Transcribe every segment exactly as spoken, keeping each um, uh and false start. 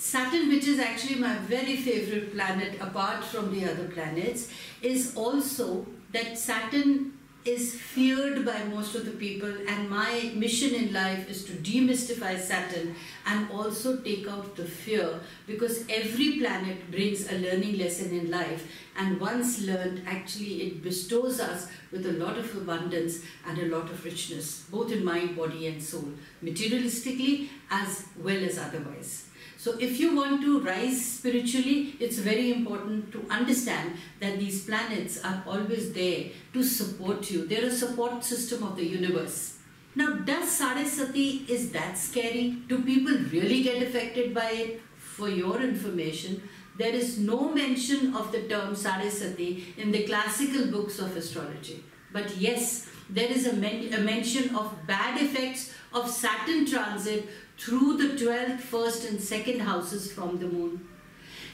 Saturn, which is actually my very favorite planet apart from the other planets, is also that Saturn is feared by most of the people, and my mission in life is to demystify Saturn and also take out the fear, because every planet brings a learning lesson in life, and once learned, actually it bestows us with a lot of abundance and a lot of richness, both in mind, body and soul, materialistically as well as otherwise. So if you want to rise spiritually, it's very important to understand that these planets are always there to support you. They're a support system of the universe. Now, does Saraswati, is that scary? Do people really get affected by it? For your information, there is no mention of the term Saraswati in the classical books of astrology. But yes, there is a, men a mention of bad effects of Saturn transit through the twelfth, first and second houses from the moon.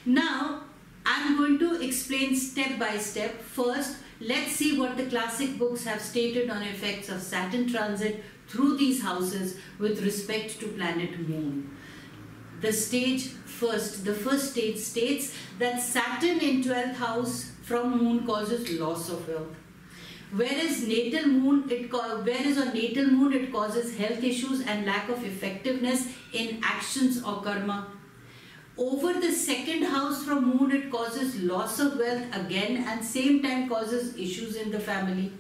Now, I'm going to explain step by step. First, let's see what the classic books have stated on effects of Saturn transit through these houses with respect to planet moon. The stage first, the first stage states that Saturn in twelfth house from moon causes loss of wealth. Whereas natal moon, it whereas on natal moon it causes health issues and lack of effectiveness in actions or karma. Over the second house from moon, it causes loss of wealth again, and same time causes issues in the family.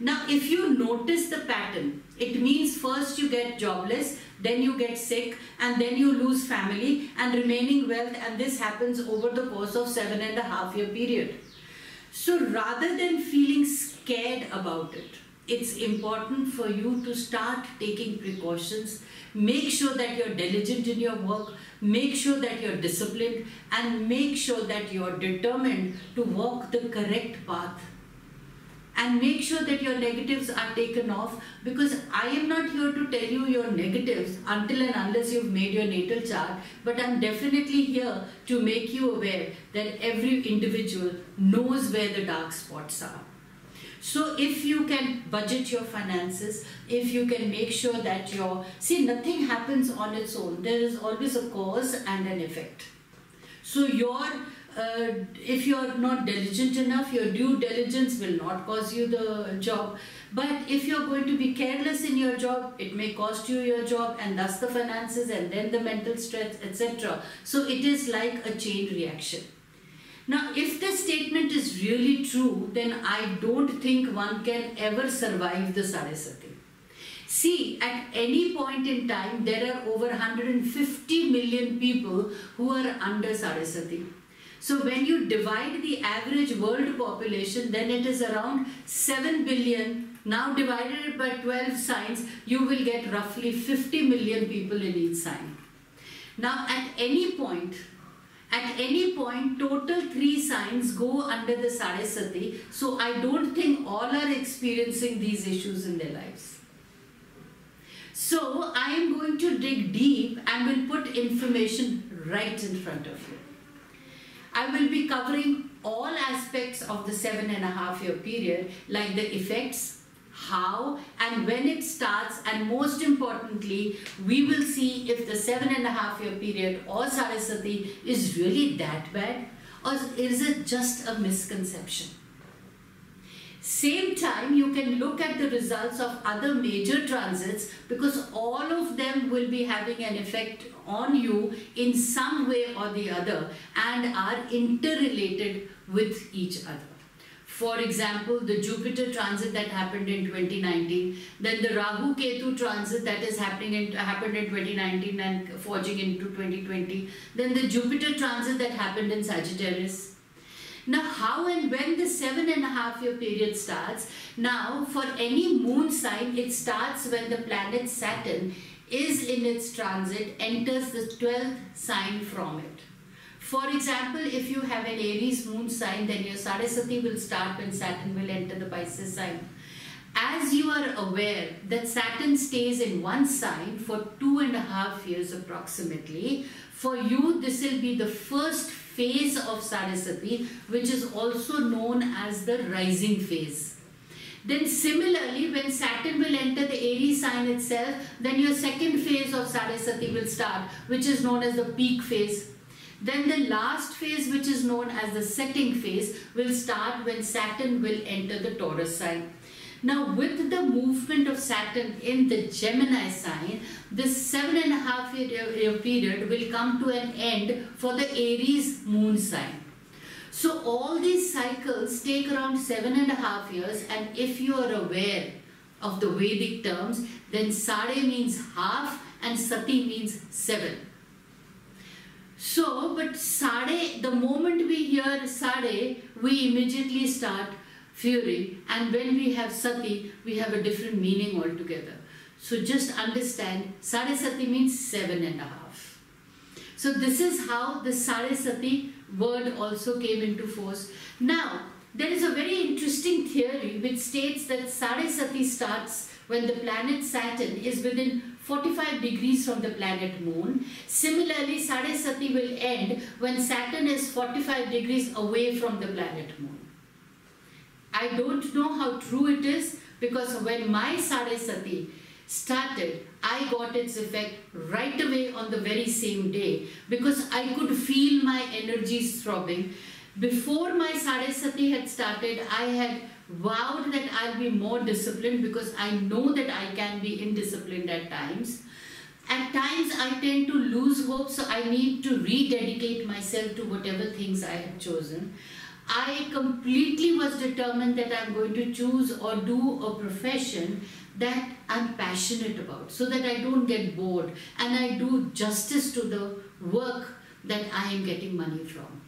Now, if you notice the pattern, it means first you get jobless, then you get sick, and then you lose family and remaining wealth, and this happens over the course of seven and a half year period. So rather than feeling scared about it, it's important for you to start taking precautions. Make sure that you're diligent in your work, make sure that you're disciplined, and make sure that you're determined to walk the correct path. And make sure that your negatives are taken off, because I am not here to tell you your negatives until and unless you've made your natal chart, but I'm definitely here to make you aware that every individual knows where the dark spots are. So if you can budget your finances, if you can make sure that your... See, nothing happens on its own. There is always a cause and an effect. So your... Uh, if you are not diligent enough, your due diligence will not cause you the job. But if you are going to be careless in your job, it may cost you your job, and thus the finances, and then the mental stress, et cetera. So it is like a chain reaction. Now, if this statement is really true, then I don't think one can ever survive the Saraswati. See, at any point in time, there are over one hundred fifty million people who are under Saraswati. So when you divide the average world population, then it is around seven billion. Now divided by twelve signs, you will get roughly fifty million people in each sign. Now at any point, at any point, total three signs go under the Saraswati. So I don't think all are experiencing these issues in their lives. So I am going to dig deep and will put information right in front of you. I will be covering all aspects of the seven and a half year period, like the effects, how and when it starts, and most importantly, we will see if the seven and a half year period or Saraswati is really that bad, or is it just a misconception. Same time, you can look at the results of other major transits, because all of them will be having an effect on you in some way or the other and are interrelated with each other. For example, the Jupiter transit that happened in twenty nineteen, then the Rahu-Ketu transit that is happening in, happened in twenty nineteen and forging into twenty twenty, then the Jupiter transit that happened in Sagittarius. Now, how and when the seven and a half year period starts? Now, for any moon sign, it starts when the planet Saturn is in its transit, enters the twelfth sign from it. For example, if you have an Aries moon sign, then your Saraswati will start when Saturn will enter the Pisces sign. As you are aware that Saturn stays in one sign for two and a half years approximately, for you this will be the first phase of Saraswati, which is also known as the rising phase. Then similarly, when Saturn will enter the Aries sign itself, then your second phase of Saraswati will start, which is known as the peak phase. Then the last phase, which is known as the setting phase, will start when Saturn will enter the Taurus sign. Now, with the movement of Saturn in the Gemini sign, this seven and a half year period will come to an end for the Aries moon sign. So all these cycles take around seven and a half years, and if you are aware of the Vedic terms, then Sade means half and Sati means seven. So, but Sade, the moment we hear Sade, we immediately start fury, and when we have Sati, we have a different meaning altogether. So just understand, Saraswati means seven and a half. So this is how the Saraswati word also came into force. Now, there is a very interesting theory which states that Saraswati starts when the planet Saturn is within forty-five degrees from the planet Moon. Similarly, Saraswati will end when Saturn is forty-five degrees away from the planet Moon. I don't know how true it is, because when my Saraswati started, I got its effect right away on the very same day, because I could feel my energies throbbing. Before my Saraswati had started, I had vowed that I'll be more disciplined, because I know that I can be indisciplined at times. At times I tend to lose hope, so I need to rededicate myself to whatever things I have chosen. I completely was determined that I'm going to choose or do a profession that I'm passionate about, so that I don't get bored and I do justice to the work that I am getting money from.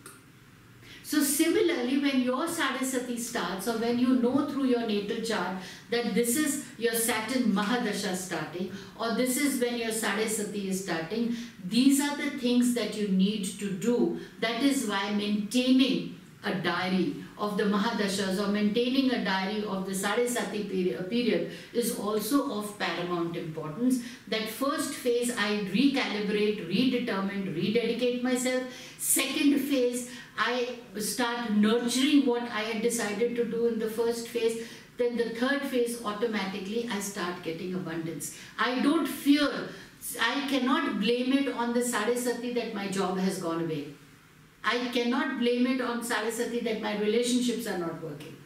So similarly, when your Saraswati starts, or when you know through your natal chart that this is your Saturn Mahadasha starting, or this is when your Saraswati is starting, these are the things that you need to do. That is why maintaining a diary of the Mahadashas, or maintaining a diary of the Saraswati period, period is also of paramount importance. That first phase I recalibrate, redetermine, rededicate myself. Second phase I start nurturing what I had decided to do in the first phase. Then the third phase automatically I start getting abundance. I don't fear, I cannot blame it on the Saraswati that my job has gone away. I cannot blame it on Saraswati that my relationships are not working.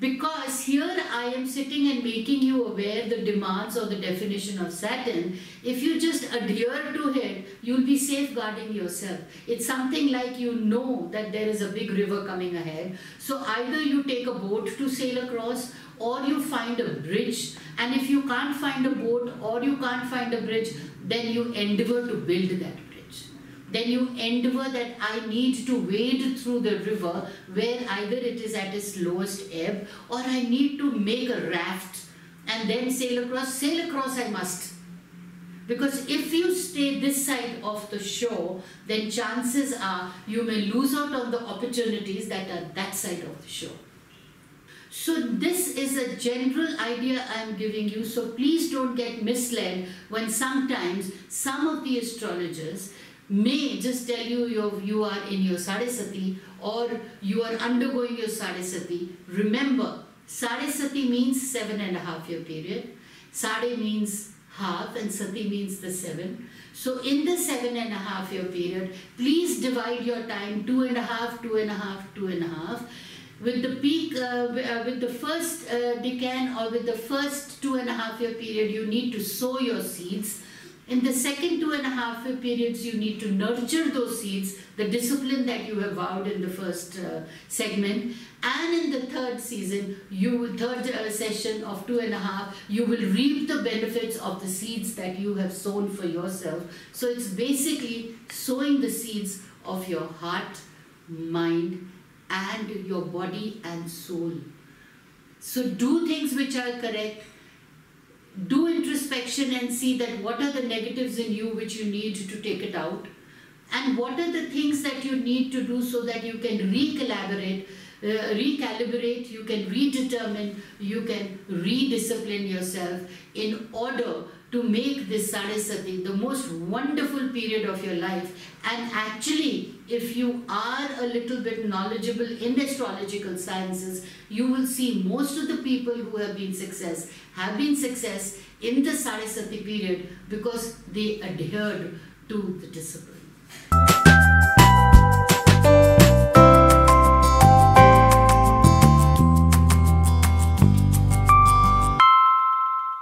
Because here I am sitting and making you aware the demands or the definition of Saturn. If you just adhere to it, you'll be safeguarding yourself. It's something like, you know that there is a big river coming ahead. So either you take a boat to sail across, or you find a bridge. And if you can't find a boat or you can't find a bridge, then you endeavor to build that. Then you endeavor that I need to wade through the river where either it is at its lowest ebb, or I need to make a raft and then sail across. Sail across I must. Because if you stay this side of the shore, then chances are you may lose out on the opportunities that are that side of the shore. So this is a general idea I am giving you. So please don't get misled when sometimes some of the astrologers may just tell you you, you are in your Saraswati, or you are undergoing your Saraswati. Remember, Saraswati means seven and a half year period. Sade means half and Sati means the seven. So in the seven and a half year period, please divide your time two and a half, two and a half, two and a half. With the peak, uh, with the first uh, decan, or with the first two and a half year period, you need to sow your seeds. In the second two and a half year periods, you need to nurture those seeds, the discipline that you have vowed in the first uh, segment. And in the third season, you third uh, session of two and a half, you will reap the benefits of the seeds that you have sown for yourself. So it's basically sowing the seeds of your heart, mind, and your body and soul. So do things which are correct. Do introspection and see that what are the negatives in you which you need to take it out, and what are the things that you need to do so that you can re-collaborate, uh, recalibrate, you can redetermine, you can rediscipline yourself in order to make this Sade Sati the most wonderful period of your life. And actually, if you are a little bit knowledgeable in astrological sciences, you will see most of the people who have been success have been success in the Sade Sati period because they adhered to the discipline.